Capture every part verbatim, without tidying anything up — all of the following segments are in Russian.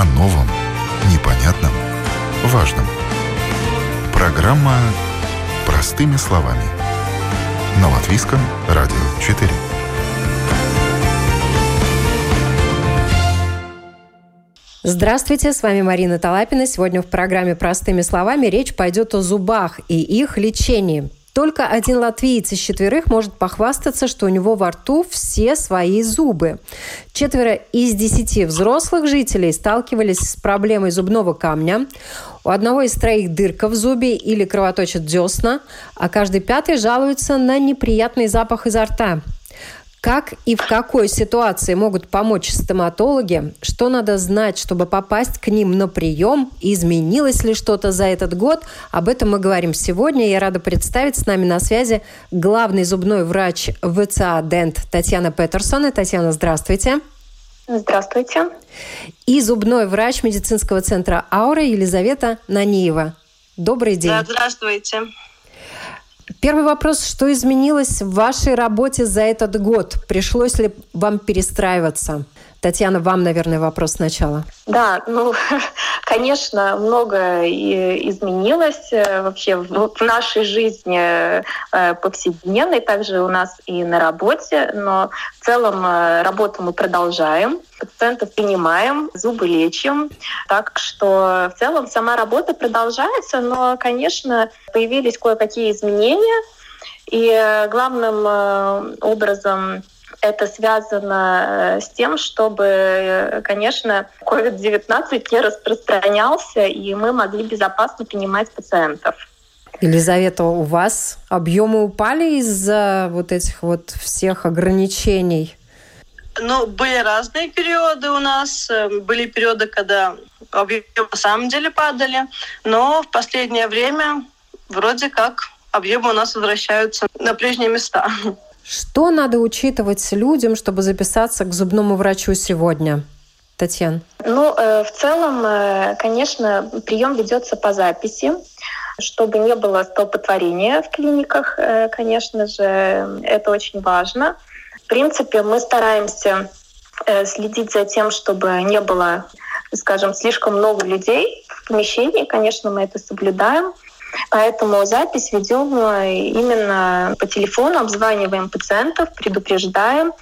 о новом, непонятном, важном. Программа «Простыми словами» на Латвийском радио четыре. Здравствуйте, с вами Марина Талапина. Сегодня в программе «Простыми словами» речь пойдет о зубах и их лечении. Только один латвиец из четверых может похвастаться, что у него во рту все свои зубы. Четверо из десяти взрослых жителей сталкивались с проблемой зубного камня. У одного из троих дырка в зубе или кровоточат десна, а каждый пятый жалуется на неприятный запах изо рта. Как и в какой ситуации могут помочь стоматологи? Что надо знать, чтобы попасть к ним на прием? Изменилось ли что-то за этот год? Об этом мы говорим сегодня. Я рада представить с нами на связи главный зубной врач ВЦА ДЕНТ Татьяна Петерсон. И, Татьяна, здравствуйте. Здравствуйте. И зубной врач медицинского центра «Аура» Елизавета Наниева. Добрый день. Да, здравствуйте. Первый вопрос. Что изменилось в вашей работе за этот год? Пришлось ли вам перестраиваться? Татьяна, вам, наверное, вопрос сначала. Да, ну, конечно, многое изменилось вообще в нашей жизни повседневной, также у нас и на работе, но в целом работу мы продолжаем, пациентов принимаем, зубы лечим, так что в целом сама работа продолжается, но, конечно, появились кое-какие изменения, и главным образом это связано с тем, чтобы, конечно, ковид девятнадцать не распространялся, и мы могли безопасно принимать пациентов. Елизавета, у вас объемы упали из-за вот этих вот всех ограничений? Ну, были разные периоды у нас. Были периоды, когда объемы на самом деле падали, но в последнее время вроде как объемы у нас возвращаются на прежние места. Что надо учитывать людям, чтобы записаться к зубному врачу сегодня? Татьяна. Ну, э, в целом, э, конечно, прием ведется по записи, чтобы не было столпотворения в клиниках, э, конечно же, это очень важно. В принципе, мы стараемся э, следить за тем, чтобы не было, скажем, слишком много людей в помещении, конечно, мы это соблюдаем. Поэтому запись ведем именно по телефону, обзваниваем пациентов, предупреждаем.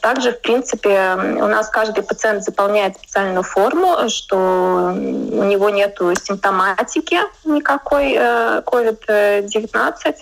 Также, в принципе, у нас каждый пациент заполняет специальную форму, что у него нет симптоматики никакой ковид девятнадцать.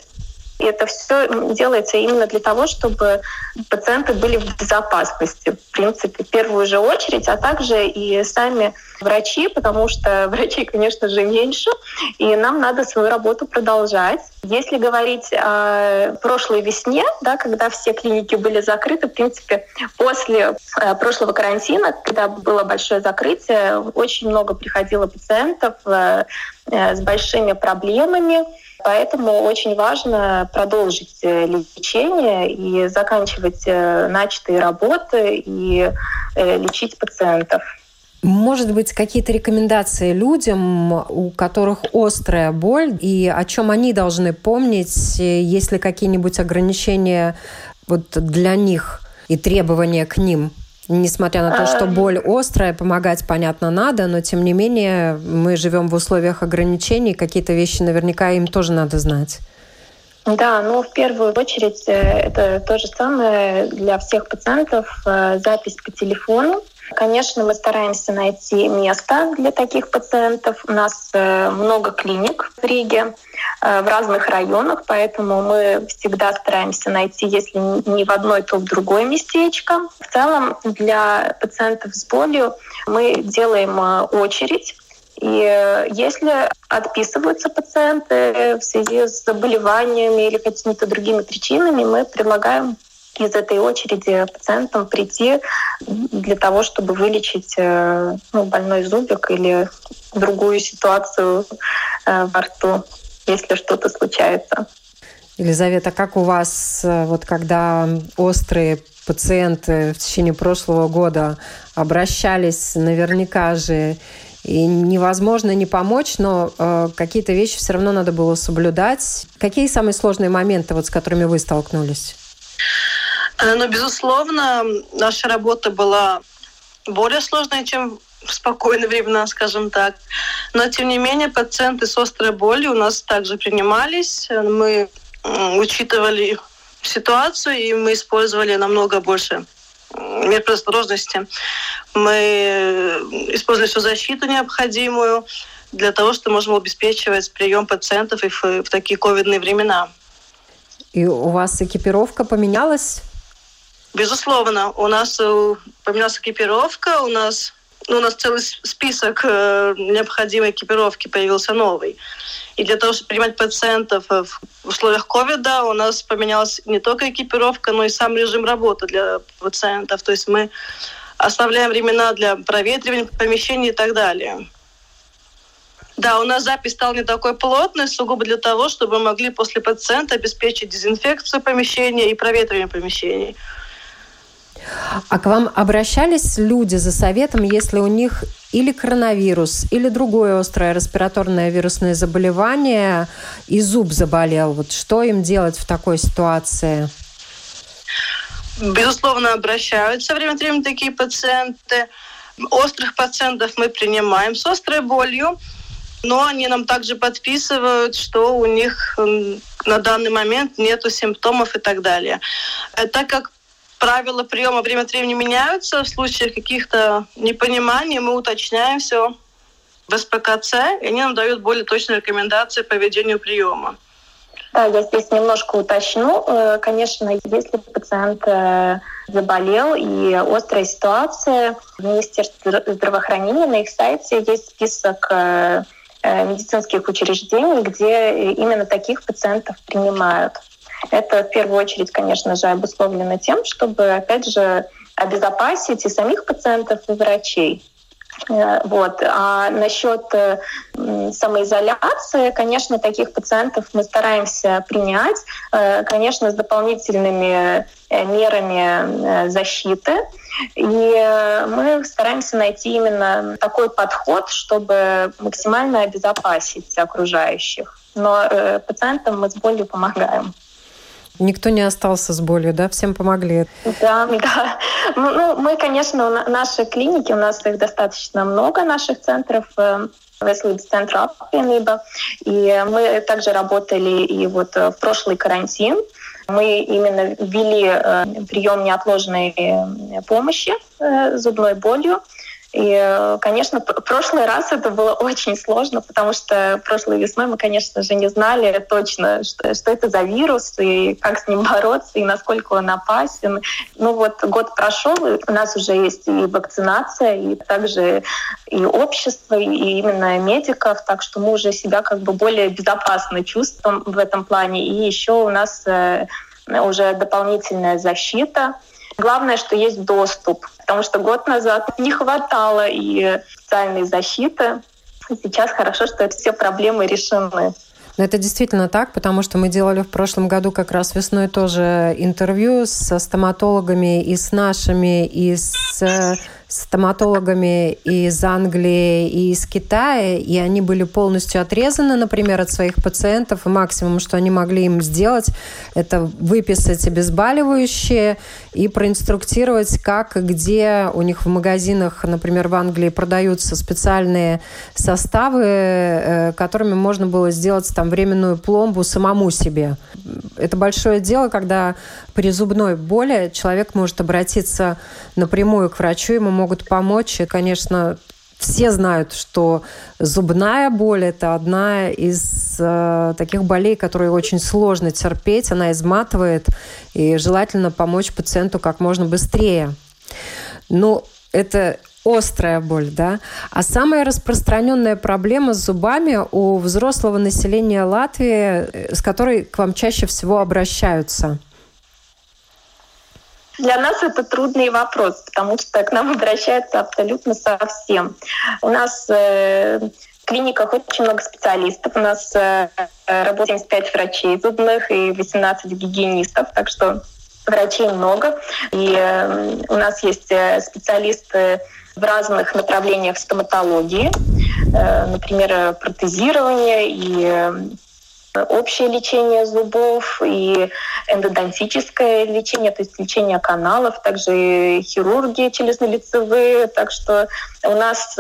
И это все делается именно для того, чтобы пациенты были в безопасности, в принципе, в первую же очередь, а также и сами врачи, потому что врачей, конечно же, меньше, и нам надо свою работу продолжать. Если говорить о прошлой весне, да, когда все клиники были закрыты, в принципе, после прошлого карантина, когда было большое закрытие, очень много приходило пациентов с большими проблемами. Поэтому очень важно продолжить лечение и заканчивать начатые работы и лечить пациентов. Может быть, какие-то рекомендации людям, у которых острая боль, и о чем они должны помнить, есть ли какие-нибудь ограничения вот для них и требования к ним? Несмотря на то, что боль острая, помогать, понятно, надо, но, тем не менее, мы живем в условиях ограничений, какие-то вещи наверняка им тоже надо знать. Да, ну, в первую очередь, это то же самое для всех пациентов, запись по телефону. Конечно, мы стараемся найти место для таких пациентов. У нас много клиник в Риге, в разных районах, поэтому мы всегда стараемся найти, если не в одной, то в другое местечко. В целом для пациентов с болью мы делаем очередь. И если отписываются пациенты в связи с заболеваниями или какими-то другими причинами, мы предлагаем из этой очереди пациентам прийти для того, чтобы вылечить ну, больной зубик или другую ситуацию во рту, если что-то случается. Елизавета, как у вас, вот когда острые пациенты в течение прошлого года обращались, наверняка же и невозможно не помочь, но э, какие-то вещи все равно надо было соблюдать. Какие самые сложные моменты, вот, с которыми вы столкнулись? Ну, безусловно, наша работа была более сложной, чем в спокойные времена, скажем так. Но, тем не менее, пациенты с острой болью у нас также принимались. Мы учитывали ситуацию, и мы использовали намного больше мер предосторожности. Мы использовали всю защиту необходимую для того, чтобы можем обеспечивать прием пациентов и в, в такие ковидные времена. И у вас экипировка поменялась? Безусловно, у нас поменялась экипировка, у нас, ну, у нас целый список необходимой экипировки появился новый. И для того, чтобы принимать пациентов в условиях ковида, у нас поменялась не только экипировка, но и сам режим работы для пациентов. То есть мы оставляем времена для проветривания помещений и так далее. Да, у нас запись стала не такой плотной, сугубо для того, чтобы мы могли после пациента обеспечить дезинфекцию помещения и проветривание помещений. А к вам обращались люди за советом, если у них или коронавирус, или другое острое респираторное вирусное заболевание, и зуб заболел? Вот что им делать в такой ситуации? Безусловно, обращаются время от времени такие пациенты. Острых пациентов мы принимаем с острой болью. Но они нам также подписывают, что у них на данный момент нет симптомов и так далее. Так как правила приема время от времени меняются, в случае каких-то непониманий мы уточняем все в СПКЦ, и они нам дают более точные рекомендации по ведению приема. Да, я здесь немножко уточню. Конечно, если пациент заболел и острая ситуация, в Министерстве здравоохранения на их сайте есть список медицинских учреждений, где именно таких пациентов принимают. Это в первую очередь, конечно же, обусловлено тем, чтобы, опять же, обезопасить и самих пациентов, и врачей. Вот. А насчет самоизоляции, конечно, таких пациентов мы стараемся принять, конечно, с дополнительными мерами защиты. И мы стараемся найти именно такой подход, чтобы максимально обезопасить окружающих. Но пациентам мы с болью помогаем. Никто не остался с болью, да? Всем помогли? Да, да. Ну, мы, конечно, в нашей клинике, у нас их достаточно много, наших центров, Веслибс-центр, Аппиенлиба. И мы также работали и вот в прошлый карантин. Мы именно ввели прием неотложной помощи с зубной болью. И, конечно, в прошлый раз это было очень сложно, потому что прошлой весной мы, конечно же, не знали точно, что, что это за вирус, и как с ним бороться, и насколько он опасен. Ну вот год прошел, у нас уже есть и вакцинация, и также и общество, и именно медиков, так что мы уже себя как бы более безопасно чувствуем в этом плане. И еще у нас уже дополнительная защита. Главное, что есть доступ, потому что год назад не хватало и социальной защиты. Сейчас хорошо, что все проблемы решены. Но это действительно так, потому что мы делали в прошлом году как раз весной тоже интервью со стоматологами и с нашими, и с стоматологами из Англии и из Китая, и они были полностью отрезаны, например, от своих пациентов, и максимум, что они могли им сделать, это выписать обезболивающие и проинструктировать, как, где у них в магазинах, например, в Англии продаются специальные составы, которыми можно было сделать там временную пломбу самому себе. Это большое дело, когда при зубной боли человек может обратиться напрямую к врачу, ему могут помочь. И, конечно, все знают, что зубная боль – это одна из э, таких болей, которые очень сложно терпеть, она изматывает, и желательно помочь пациенту как можно быстрее. Ну, это острая боль, да? А самая распространенная проблема с зубами у взрослого населения Латвии, с которой к вам чаще всего обращаются? Для нас это трудный вопрос, потому что к нам обращаются абсолютно совсем. У нас э, в клиниках очень много специалистов. У нас э, работает семьдесят пять врачей зубных и восемнадцать гигиенистов, так что врачей много. И э, у нас есть специалисты в разных направлениях стоматологии, э, например, протезирование и общее лечение зубов и эндодонтическое лечение, то есть лечение каналов, также хирургия челюстно-лицевые. Так что у нас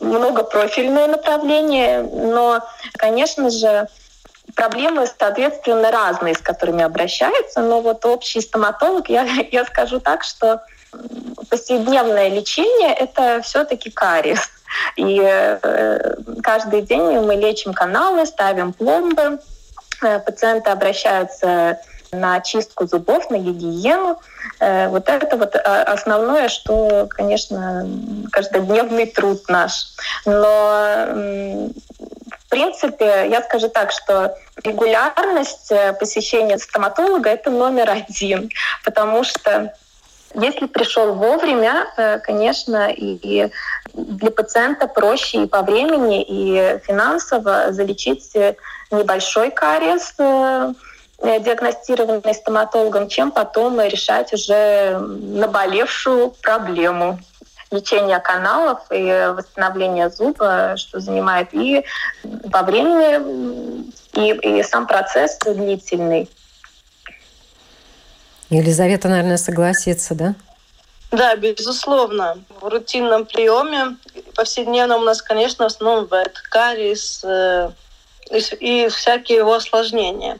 многопрофильное направление, но, конечно же, проблемы, соответственно, разные, с которыми обращаются. Но вот общий стоматолог, я, я скажу так, что повседневное лечение — это все-таки кариес. И э, каждый день мы лечим каналы, ставим пломбы. Э, пациенты обращаются на чистку зубов, на гигиену. Э, вот это вот основное, что, конечно, каждодневный труд наш. Но э, в принципе, я скажу так, что регулярность посещения стоматолога — это номер один, потому что если пришел вовремя, конечно, и для пациента проще и по времени, и финансово залечить небольшой кариес, диагностированный стоматологом, чем потом решать уже наболевшую проблему лечения каналов и восстановления зуба, что занимает и по времени, и, и сам процесс длительный. Елизавета, наверное, согласится, да? Да, безусловно. В рутинном приеме, повседневном у нас, конечно, в основном бывает кариес э, и, и всякие его осложнения.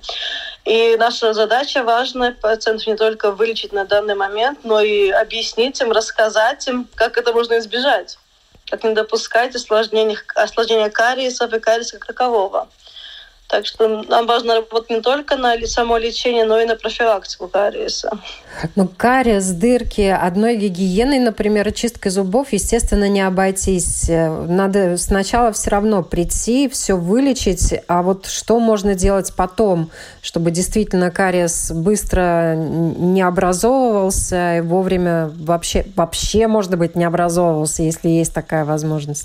И наша задача важная пациентов не только вылечить на данный момент, но и объяснить им, рассказать им, как это можно избежать, как не допускать осложнений, осложнения кариесов и кариеса как такового. Так что нам важно работать не только на само лечение, но и на профилактику кариеса. Ну, кариес, дырки, одной гигиеной, например, и чисткой зубов, естественно, не обойтись. Надо сначала все равно прийти, все вылечить. А вот что можно делать потом, чтобы действительно кариес быстро не образовывался и вовремя вообще, вообще, может быть, не образовывался, если есть такая возможность?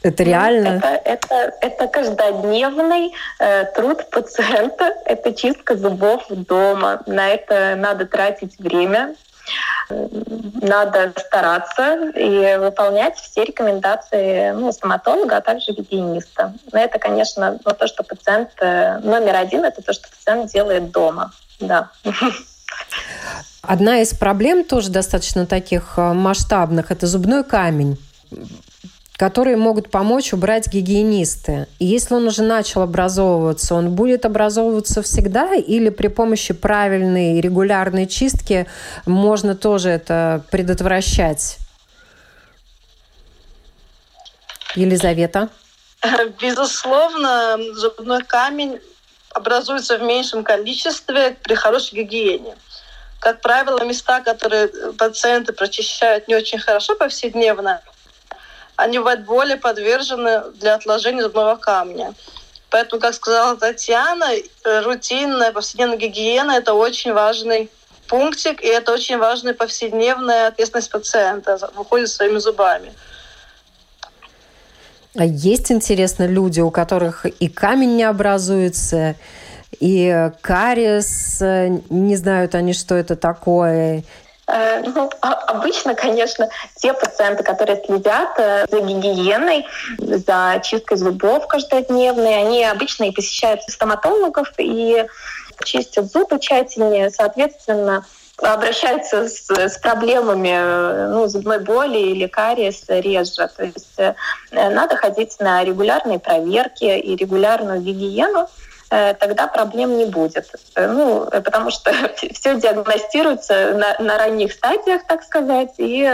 Это реально? Это, это, это каждодневный э, труд пациента, это чистка зубов дома. На это надо тратить время, надо стараться и выполнять все рекомендации ну, стоматолога, а также гигиениста. Но это, конечно, ну, то, что пациент э, номер один, это то, что пациент делает дома. Да. Одна из проблем тоже достаточно таких масштабных – это зубной камень, которые могут помочь убрать гигиенисты. И если он уже начал образовываться, он будет образовываться всегда или при помощи правильной регулярной чистки можно тоже это предотвращать? Елизавета? Безусловно, зубной камень образуется в меньшем количестве при хорошей гигиене. Как правило, места, которые пациенты прочищают не очень хорошо повседневно, они бывают более подвержены для отложения зубного камня. Поэтому, как сказала Татьяна, рутинная повседневная гигиена – это очень важный пунктик, и это очень важная повседневная ответственность пациента в уходе за своими зубами. А есть, интересно, люди, у которых и камень не образуется, и кариес, не знают они, что это такое – Ну, обычно, конечно, те пациенты, которые следят за гигиеной, за чисткой зубов каждодневной, они обычно и посещают стоматологов, и чистят зубы тщательнее, соответственно, обращаются с, с проблемами ну, зубной боли или кариес реже. То есть надо ходить на регулярные проверки и регулярную гигиену, тогда проблем не будет. Ну, потому что все диагностируется на, на ранних стадиях, так сказать, и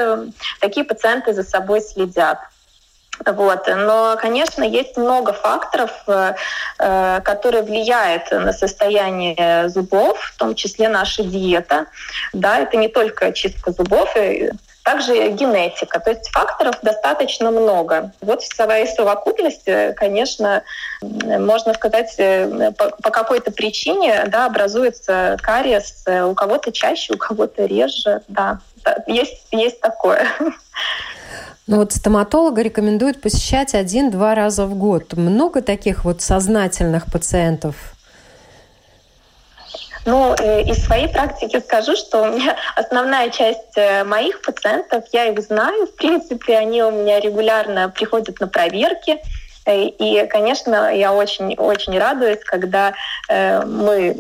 такие пациенты за собой следят. Вот. Но, конечно, есть много факторов, которые влияют на состояние зубов, в том числе наша диета. Да, это не только чистка зубов, также генетика. То есть факторов достаточно много. Вот в своей совокупности, конечно, можно сказать, по, по какой-то причине да, образуется кариес у кого-то чаще, у кого-то реже. Да, есть, есть такое. Ну вот стоматолога рекомендуют посещать один-два раза в год. Много таких вот сознательных пациентов? Ну, из своей практики скажу, что у меня основная часть моих пациентов, я их знаю, в принципе, они у меня регулярно приходят на проверки, И, конечно, я очень-очень радуюсь, когда мы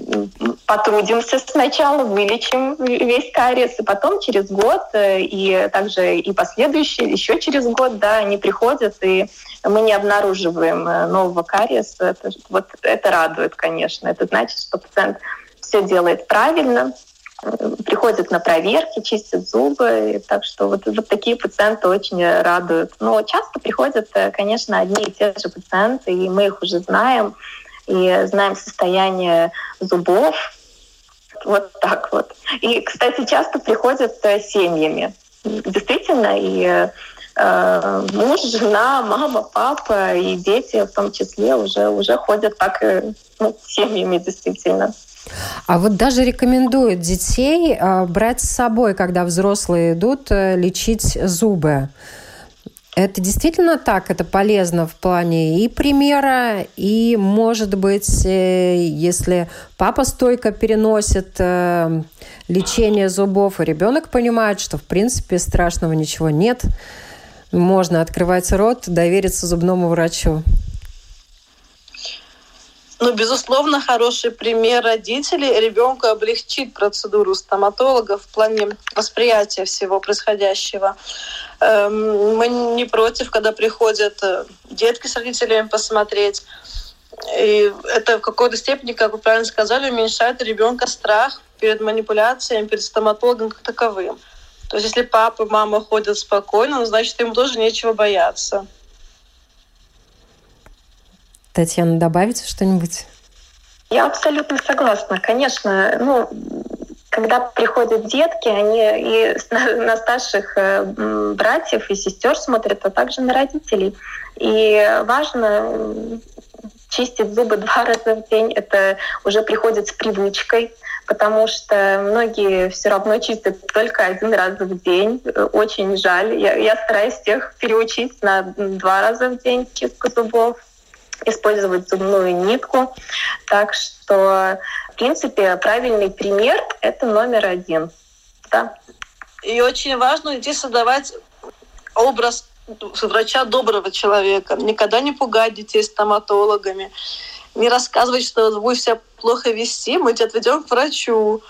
потрудимся сначала, вылечим весь кариес, и потом через год, и также и последующие, еще через год, да, они приходят, и мы не обнаруживаем нового кариеса. Это, вот это радует, конечно. Это значит, что пациент все делает правильно, приходят на проверки, чистят зубы. Так что вот, вот такие пациенты очень радуют. Но часто приходят, конечно, одни и те же пациенты, и мы их уже знаем, и знаем состояние зубов. Вот так вот. И, кстати, часто приходят семьями. Действительно, и э, муж, жена, мама, папа и дети в том числе уже, уже ходят так, ну, семьями, действительно. А вот даже рекомендуют детей брать с собой, когда взрослые идут лечить зубы. Это действительно так? Это полезно в плане и примера, и, может быть, если папа стойко переносит лечение зубов, и ребенок понимает, что, в принципе, страшного ничего нет, можно открывать рот, довериться зубному врачу. Ну, безусловно, хороший пример родителей ребенку облегчит процедуру стоматолога в плане восприятия всего происходящего. Мы не против, когда приходят детки с родителями посмотреть. И это в какой-то степени, как вы правильно сказали, уменьшает у ребенка страх перед манипуляциями, перед стоматологом как таковым. То есть если папа и мама ходят спокойно, значит, им тоже нечего бояться. Татьяна, добавите что-нибудь? Я абсолютно согласна. Конечно, ну, когда приходят детки, они и на старших братьев и сестер смотрят, а также на родителей. И важно чистить зубы два раза в день. Это уже приходит с привычкой, потому что многие все равно чистят только один раз в день. Очень жаль. Я, я стараюсь всех переучить на два раза в день чистку зубов, использовать зубную нитку. Так что, в принципе, правильный пример — это номер один. Да. И очень важно здесь создавать образ врача доброго человека. Никогда не пугать детей стоматологами. Не рассказывать, что будешь себя плохо вести, мы тебя отведем к врачу.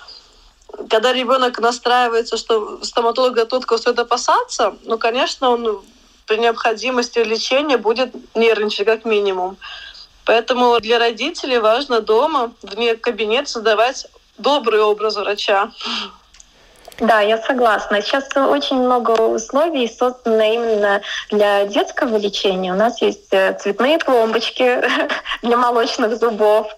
Когда ребенок настраивается, что стоматолог тот, кого стоит опасаться, ну, конечно, он при необходимости лечения будет нервничать как минимум. Поэтому для родителей важно дома, вне кабинета, создавать добрый образ врача. Да, я согласна. Сейчас очень много условий создано именно для детского лечения. У нас есть цветные пломбочки для молочных зубов.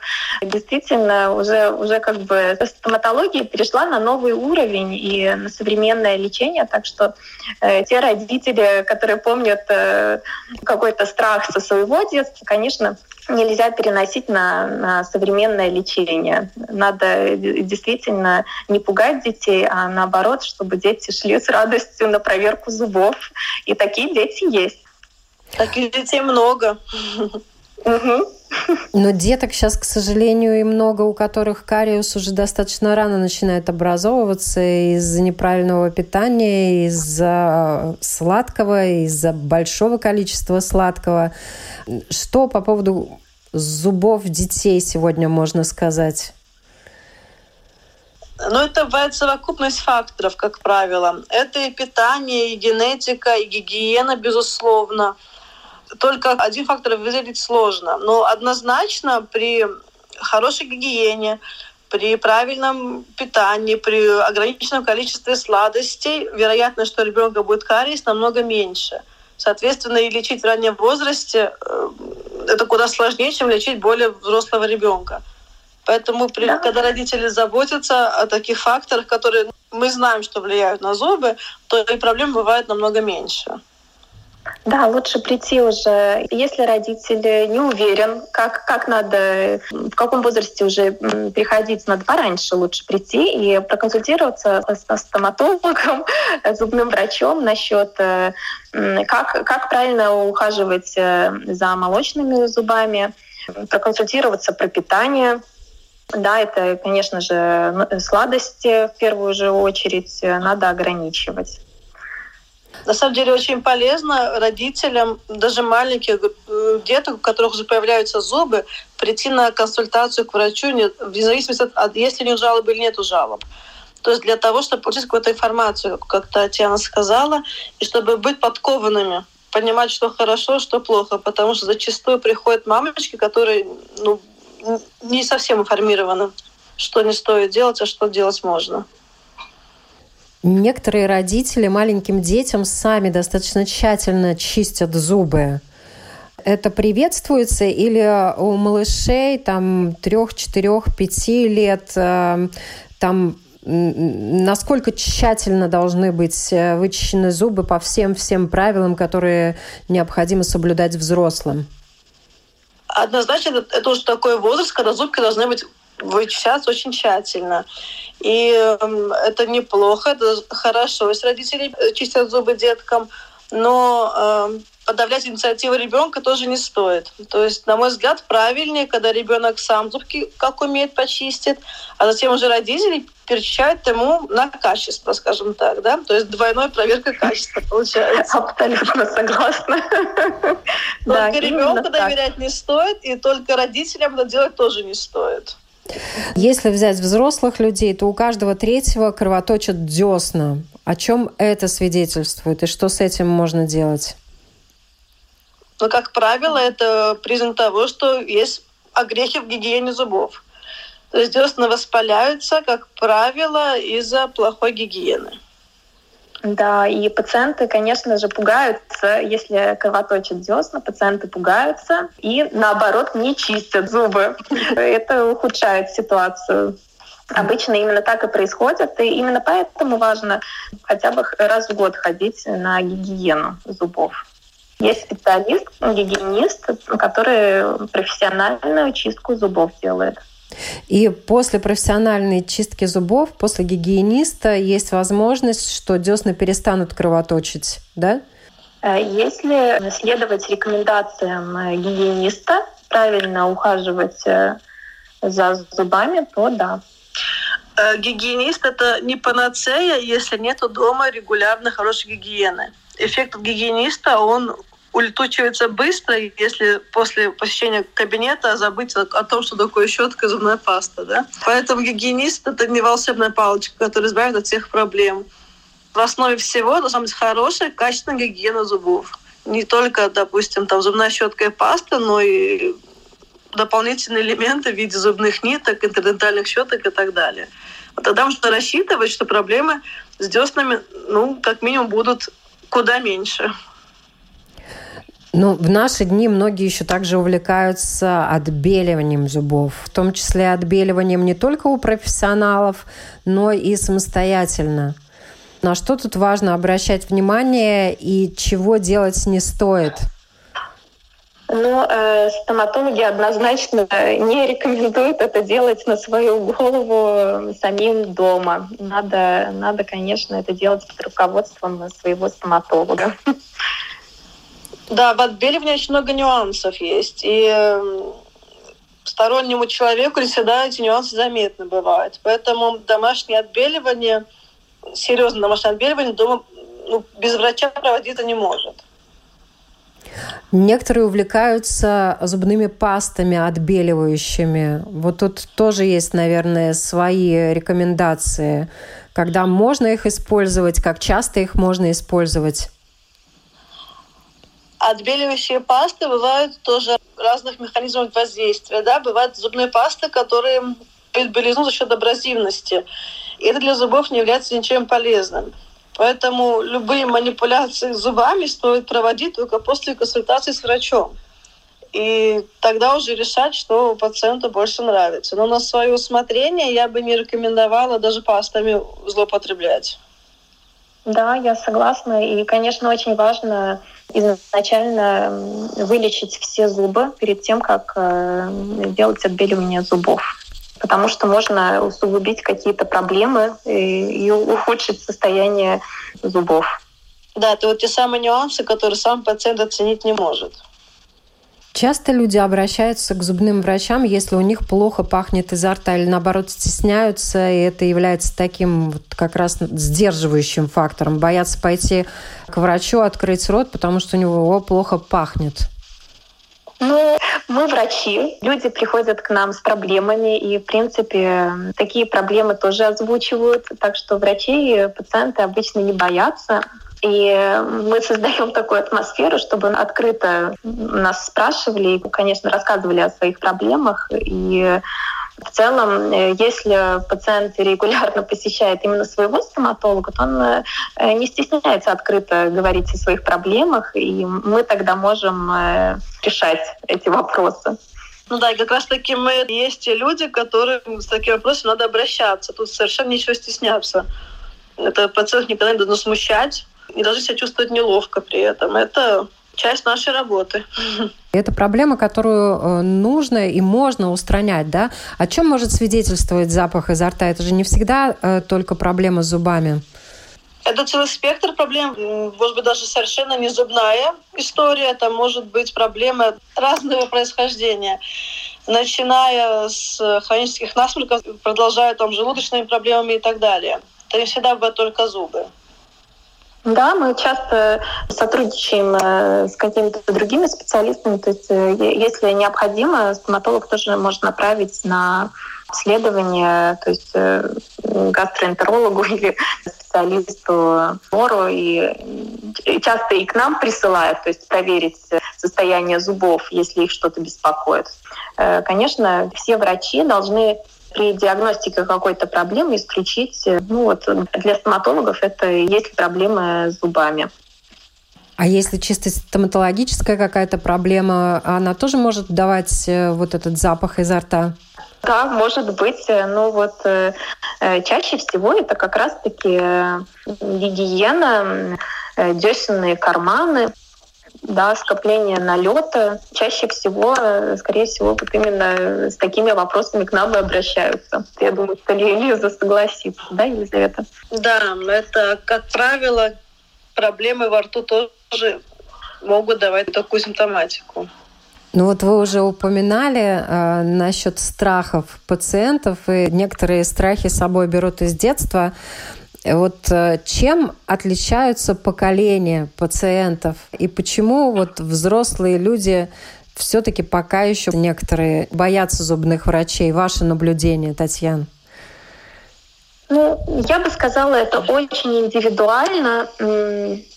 Действительно, уже, уже как бы стоматология перешла на новый уровень и на современное лечение. Так что э, те родители, которые помнят э, какой-то страх со своего детства, конечно, нельзя переносить на, на современное лечение. Надо действительно не пугать детей, а наоборот, чтобы дети шли с радостью на проверку зубов. И такие дети есть. Таких детей много. Но деток сейчас, к сожалению, и много, у которых кариес уже достаточно рано начинает образовываться из-за неправильного питания, из-за сладкого, из-за большого количества сладкого. Что по поводу зубов детей сегодня можно сказать? Ну, это бывает совокупность факторов, как правило. Это и питание, и генетика, и гигиена, безусловно. Только один фактор выделить сложно. Но однозначно при хорошей гигиене, при правильном питании, при ограниченном количестве сладостей вероятность, что у ребенка будет кариес, намного меньше. Соответственно, и лечить в раннем возрасте это куда сложнее, чем лечить более взрослого ребенка. Поэтому, при, да. когда родители заботятся о таких факторах, которые мы знаем, что влияют на зубы, то и проблем бывает намного меньше. Да, лучше прийти уже, если родители не уверен, как, как надо, в каком возрасте уже приходить, на два раньше лучше прийти и проконсультироваться со стоматологом, зубным врачом насчет, как, как правильно ухаживать за молочными зубами, проконсультироваться про питание. Да, это, конечно же, сладости в первую же очередь надо ограничивать. На самом деле очень полезно родителям, даже маленьких деток, у которых уже появляются зубы, прийти на консультацию к врачу, вне зависимости от, есть ли у них жалобы или нет жалоб. То есть для того, чтобы получить какую-то информацию, как Татьяна сказала, и чтобы быть подкованными, понимать, что хорошо, что плохо. Потому что зачастую приходят мамочки, которые ну, не совсем информированы, что не стоит делать, а что делать можно. Некоторые родители маленьким детям сами достаточно тщательно чистят зубы. Это приветствуется или у малышей там трех, четырех, пяти лет там насколько тщательно должны быть вычищены зубы по всем-всем правилам, которые необходимо соблюдать взрослым? Однозначно, это уже такой возраст, когда зубки должны быть вычищаться очень тщательно. И это неплохо, это хорошо, если родители чистят зубы деткам, но э, подавлять инициативу ребенка тоже не стоит. То есть, на мой взгляд, правильнее, когда ребенок сам зубки как умеет почистит, а затем уже родители перечищают ему на качество, скажем так, да? То есть двойная проверка качества получается. Абсолютно согласна. Только ребенку доверять не стоит, и только родителям это делать тоже не стоит. Если взять взрослых людей, то у каждого третьего кровоточат десна. О чем это свидетельствует и что с этим можно делать? Ну, как правило, это признак того, что есть огрехи в гигиене зубов. То есть десна воспаляются, как правило, из-за плохой гигиены. Да, и пациенты, конечно же, пугаются, если кровоточат десна, пациенты пугаются и, наоборот, не чистят зубы. Это ухудшает ситуацию. Обычно именно так и происходит, и именно поэтому важно хотя бы раз в год ходить на гигиену зубов. Есть специалист, гигиенист, который профессиональную чистку зубов делает. И после профессиональной чистки зубов, после гигиениста, есть возможность, что десна перестанут кровоточить, да? Если следовать рекомендациям гигиениста, правильно ухаживать за зубами, то да. Гигиенист – это не панацея, если нет дома регулярной хорошей гигиены. Эффект гигиениста, он улетучивается быстро, если после посещения кабинета забыть о том, что такое щетка и зубная паста. Да? Поэтому гигиенист — это не волшебная палочка, которая избавит от всех проблем. В основе всего должна быть хорошая, качественная гигиена зубов. Не только, допустим, там, зубная щетка и паста, но и дополнительные элементы в виде зубных ниток, интердентальных щеток и так далее. Вот тогда можно рассчитывать, что проблемы с деснами, ну, как минимум, будут куда меньше. Ну, в наши дни многие еще также увлекаются отбеливанием зубов, в том числе отбеливанием не только у профессионалов, но и самостоятельно. На что тут важно обращать внимание и чего делать не стоит? Ну, э, стоматологи однозначно не рекомендуют это делать на свою голову самим дома. Надо, надо, конечно, это делать под руководством своего стоматолога. Да, в отбеливании очень много нюансов есть. И стороннему человеку не всегда эти нюансы заметны бывают. Поэтому домашнее отбеливание, серьезное домашнее отбеливание, дома ну, без врача проводиться не может. Некоторые увлекаются зубными пастами отбеливающими. Вот тут тоже есть, наверное, свои рекомендации. Когда можно их использовать, как часто их можно использовать? Отбеливающие пасты бывают тоже разных механизмов воздействия. Да? Бывают зубные пасты, которые белизну за счет абразивности. И это для зубов не является ничем полезным. Поэтому любые манипуляции с зубами стоит проводить только после консультации с врачом. И тогда уже решать, что пациенту больше нравится. Но на свое усмотрение я бы не рекомендовала даже пастами злоупотреблять. Да, я согласна. И, конечно, очень важно изначально вылечить все зубы перед тем, как делать отбеливание зубов. Потому что можно усугубить какие-то проблемы и, и ухудшить состояние зубов. Да, это вот те самые нюансы, которые сам пациент оценить не может. Часто люди обращаются к зубным врачам, если у них плохо пахнет изо рта или, наоборот, стесняются, и это является таким вот как раз сдерживающим фактором. Боятся пойти к врачу, открыть рот, потому что у него плохо пахнет. Ну, мы врачи, люди приходят к нам с проблемами, и, в принципе, такие проблемы тоже озвучивают, так что врачи и пациенты обычно не боятся. И мы создаем такую атмосферу, чтобы открыто нас спрашивали и, конечно, рассказывали о своих проблемах. И в целом, если пациент регулярно посещает именно своего стоматолога, то он не стесняется открыто говорить о своих проблемах, и мы тогда можем решать эти вопросы. Ну да, и как раз таки мы есть те люди, которым с такими вопросами надо обращаться. Тут совершенно ничего стесняться. Это пациент никогда не должно смущать. Не должны себя чувствовать неловко при этом. Это часть нашей работы. Это проблема, которую нужно и можно устранять, да? О чем может свидетельствовать запах изо рта? Это же не всегда только проблема с зубами. Это целый спектр проблем. Может быть, даже совершенно не зубная история. Там может быть проблемы разного происхождения. Начиная с хронических насморков, продолжая там желудочными проблемами и так далее. Это не всегда бывают только зубы. Да, мы часто сотрудничаем с какими-то другими специалистами. То есть, если необходимо, стоматолог тоже может направить на обследование, то есть гастроэнтерологу или специалисту Ауру. И часто и к нам присылают, то есть проверить состояние зубов, если их что-то беспокоит. Конечно, все врачи должны при диагностике какой-то проблемы исключить, ну вот для стоматологов это и есть проблемы с зубами. А если чисто стоматологическая какая-то проблема, она тоже может давать вот этот запах изо рта? Да, может быть, но вот э, чаще всего это как раз-таки гигиена, э, десенные карманы. Да, скопление налета. Чаще всего, скорее всего, вот именно с такими вопросами к нам и обращаются. Я думаю, что Лиза согласится, да, Елизавета? Да, это, как правило, проблемы во рту тоже могут давать такую симптоматику. Ну вот вы уже упоминали э, насчет страхов пациентов, и некоторые страхи с собой берут из детства. Вот чем отличаются поколения пациентов и почему вот взрослые люди все-таки пока еще некоторые боятся зубных врачей? Ваше наблюдение, Татьяна? Ну, я бы сказала, это очень индивидуально.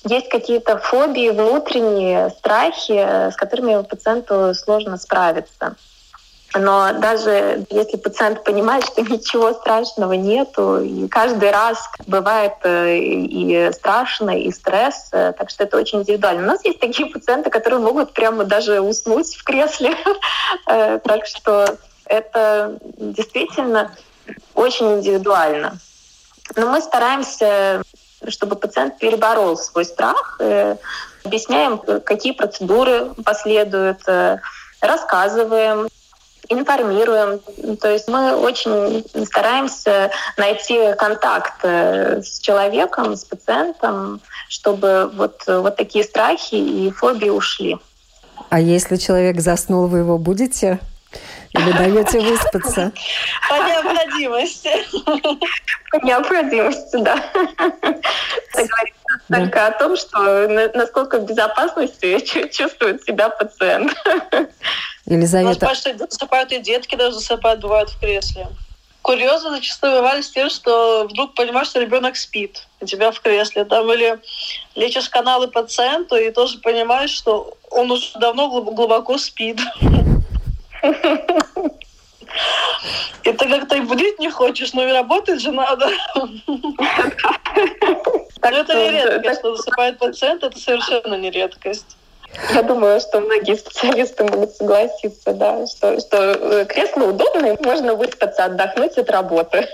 Есть какие-то фобии, внутренние страхи, с которыми пациенту сложно справиться. Но даже если пациент понимает, что ничего страшного нету, и каждый раз бывает и страшно, и стресс, так что это очень индивидуально. У нас есть такие пациенты, которые могут прямо даже уснуть в кресле. Так что это действительно очень индивидуально. Но мы стараемся, чтобы пациент переборол свой страх, объясняем, какие процедуры последуют, рассказываем, информируем. То есть мы очень стараемся найти контакт с человеком, с пациентом, чтобы вот, вот такие страхи и фобии ушли. А если человек заснул, вы его будите? Или даете выспаться? По необходимости. По необходимости, да. Только о том, что насколько в безопасности чувствует себя пациент. Елизавета. У нас почти засыпают и детки даже засыпают, бывают в кресле. Курьезы зачастую бывали с тем, что вдруг понимаешь, что ребенок спит у тебя в кресле. Там или лечишь каналы пациенту и тоже понимаешь, что он уже давно глубоко спит. И ты как-то и будить не хочешь, но и работать же надо. Это не редкость, что засыпает пациент, это совершенно не редкость. Я думаю, что многие специалисты могут согласиться, да, что, что кресло удобное, можно выспаться, отдохнуть от работы.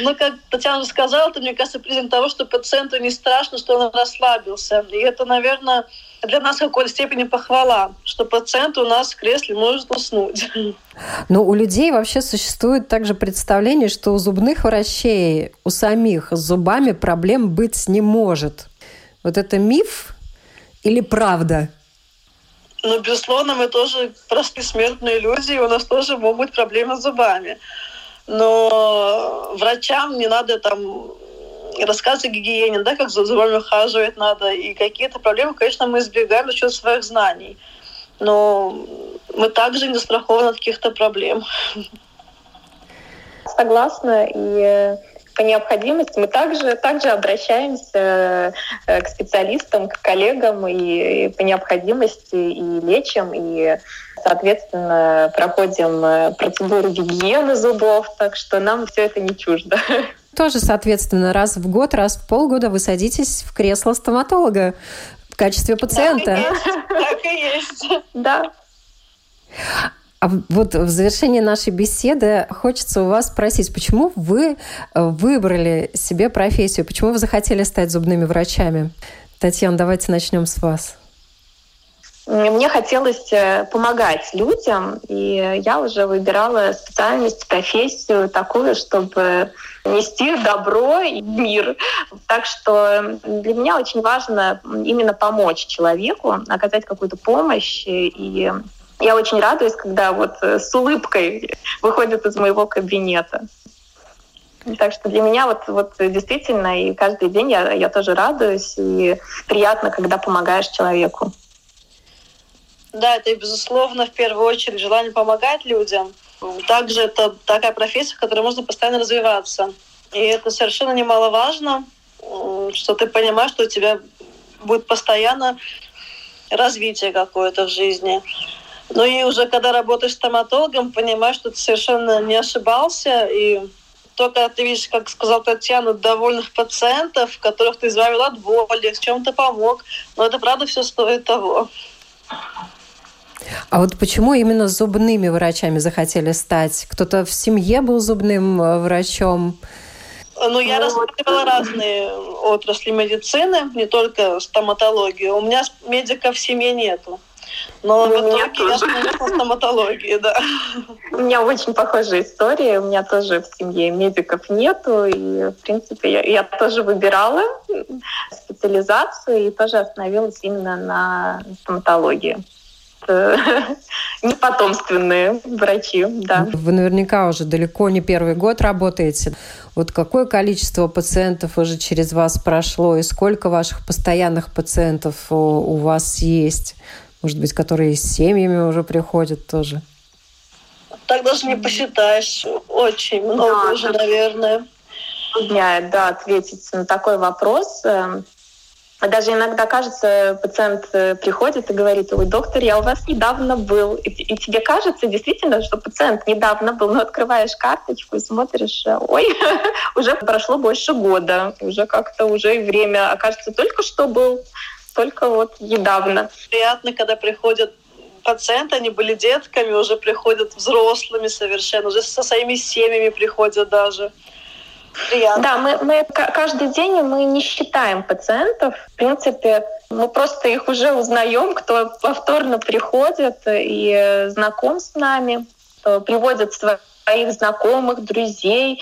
Ну, как Татьяна уже сказала, это, мне кажется, признак того, что пациенту не страшно, что он расслабился. И это, наверное, для нас в какой-то степени похвала, что пациент у нас в кресле может уснуть. Но у людей вообще существует также представление, что у зубных врачей, у самих с зубами проблем быть не может. Вот это миф? Или правда? Но, безусловно, мы тоже простые смертные люди, и у нас тоже могут быть проблемы с зубами. Но врачам не надо там рассказывать о гигиене, да, как за зубами ухаживать надо. И какие-то проблемы, конечно, мы избегаем за счет своих знаний. Но мы также не застрахованы от каких-то проблем. Согласна. И по необходимости мы также, также обращаемся к специалистам, к коллегам и, и по необходимости и лечим, и, соответственно, проходим процедуру гигиены зубов, так что нам все это не чуждо. Тоже, соответственно, раз в год, раз в полгода вы садитесь в кресло стоматолога в качестве пациента. Так и есть. Так и есть. Да. А вот в завершении нашей беседы хочется у вас спросить, почему вы выбрали себе профессию? Почему вы захотели стать зубными врачами? Татьяна, давайте начнем с вас. Мне хотелось помогать людям, и я уже выбирала специальность, профессию такую, чтобы нести добро в мир. Так что для меня очень важно именно помочь человеку, оказать какую-то помощь. И я очень радуюсь, когда вот с улыбкой выходят из моего кабинета. Так что для меня вот, вот действительно, и каждый день я, я тоже радуюсь, и приятно, когда помогаешь человеку. Да, это, безусловно, в первую очередь желание помогать людям. Также это такая профессия, в которой можно постоянно развиваться. И это совершенно немаловажно, что ты понимаешь, что у тебя будет постоянно развитие какое-то в жизни. Ну и уже когда работаешь стоматологом, понимаешь, что ты совершенно не ошибался. И то, когда ты видишь, как сказала Татьяна, довольных пациентов, которых ты избавил от боли, в чем-то помог, но это правда все стоит того. А вот почему именно зубными врачами захотели стать? Кто-то в семье был зубным врачом? Ну, я рассматривала разные отрасли медицины, не только стоматологию. У меня медика в семье нету. Но ну, в итоге я смотрела стоматологии, да. У меня очень похожая история. У меня тоже в семье медиков нету. И, в принципе, я, я тоже выбирала специализацию и тоже остановилась именно на стоматологии. Непотомственные врачи, да. Вы наверняка уже далеко не первый год работаете. Вот какое количество пациентов уже через вас прошло и сколько ваших постоянных пациентов у вас есть? Может быть, которые с семьями уже приходят тоже. Так даже не посчитаешь. Очень много да, уже, наверное. Трудняет, да, ответить на такой вопрос. Даже иногда, кажется, пациент приходит и говорит: ой, доктор, я у вас недавно был. И, и тебе кажется действительно, что пациент недавно был. Но открываешь карточку и смотришь, ой, уже прошло больше года. Уже как-то уже время. Окажется, только что был. Только вот недавно. Приятно, когда приходят пациенты, они были детками, уже приходят взрослыми совершенно, уже со своими семьями приходят даже. Приятно. Да, мы, мы каждый день мы не считаем пациентов. В принципе, мы просто их уже узнаем, кто повторно приходит и знаком с нами, кто приводит свои своих знакомых, друзей,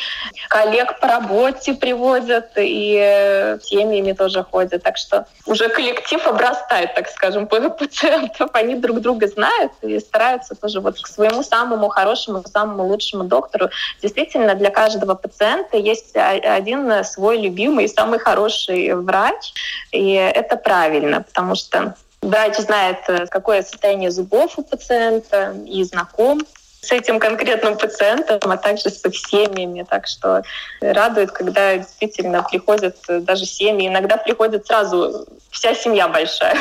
коллег по работе приводят, и семьями тоже ходят. Так что уже коллектив обрастает, так скажем, пациентов. Они друг друга знают и стараются тоже вот к своему самому хорошему, самому лучшему доктору. Действительно, для каждого пациента есть один свой любимый и самый хороший врач. И это правильно, потому что врач знает, какое состояние зубов у пациента, и знаком с этим конкретным пациентом, а также с их семьями. Так что радует, когда действительно приходят даже семьи. Иногда приходит сразу вся семья большая.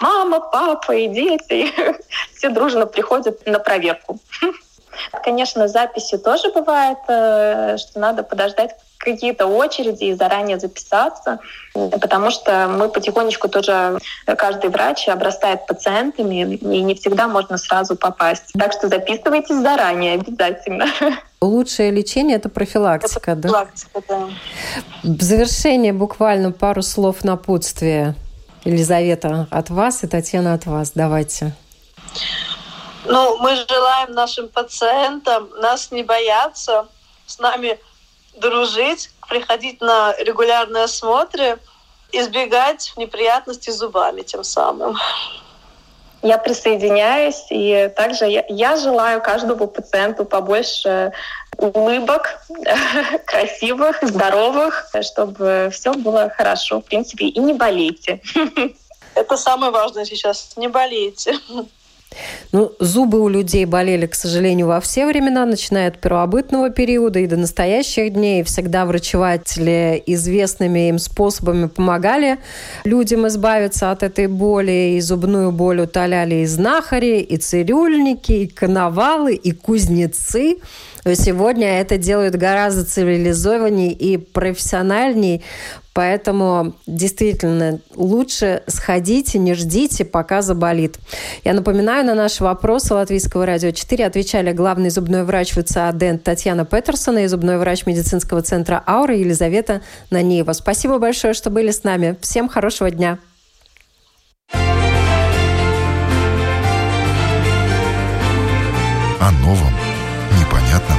Мама, папа и дети. Все дружно приходят на проверку. Конечно, записи тоже бывает, что надо подождать какие-то очереди и заранее записаться, потому что мы потихонечку тоже, каждый врач обрастает пациентами, и не всегда можно сразу попасть. Так что записывайтесь заранее обязательно. Лучшее лечение – это профилактика, это профилактика да? да? В завершение буквально пару слов напутствия. Елизавета, от вас, и Татьяна, от вас. Давайте. Ну, мы желаем нашим пациентам нас не бояться, с нами дружить, приходить на регулярные осмотры, избегать неприятностей с зубами тем самым. Я присоединяюсь, и также я, я желаю каждому пациенту побольше улыбок, красивых, здоровых, чтобы все было хорошо, в принципе, и не болейте. Это самое важное сейчас, не болейте. Ну, зубы у людей болели, к сожалению, во все времена, начиная от первобытного периода и до настоящих дней. Всегда врачеватели известными им способами помогали людям избавиться от этой боли. И зубную боль утоляли и знахари, и цирюльники, и коновалы, и кузнецы. Сегодня это делают гораздо цивилизованнее и профессиональнее. Поэтому действительно лучше сходите, не ждите, пока заболит. Я напоминаю, на наши вопросы Латвийского радио четыре отвечали главный зубной врач ВЦА ДЕНТ Татьяна Петерсон и зубной врач медицинского центра «Аура» Елизавета Наниева. Спасибо большое, что были с нами. Всем хорошего дня. О новом, непонятном,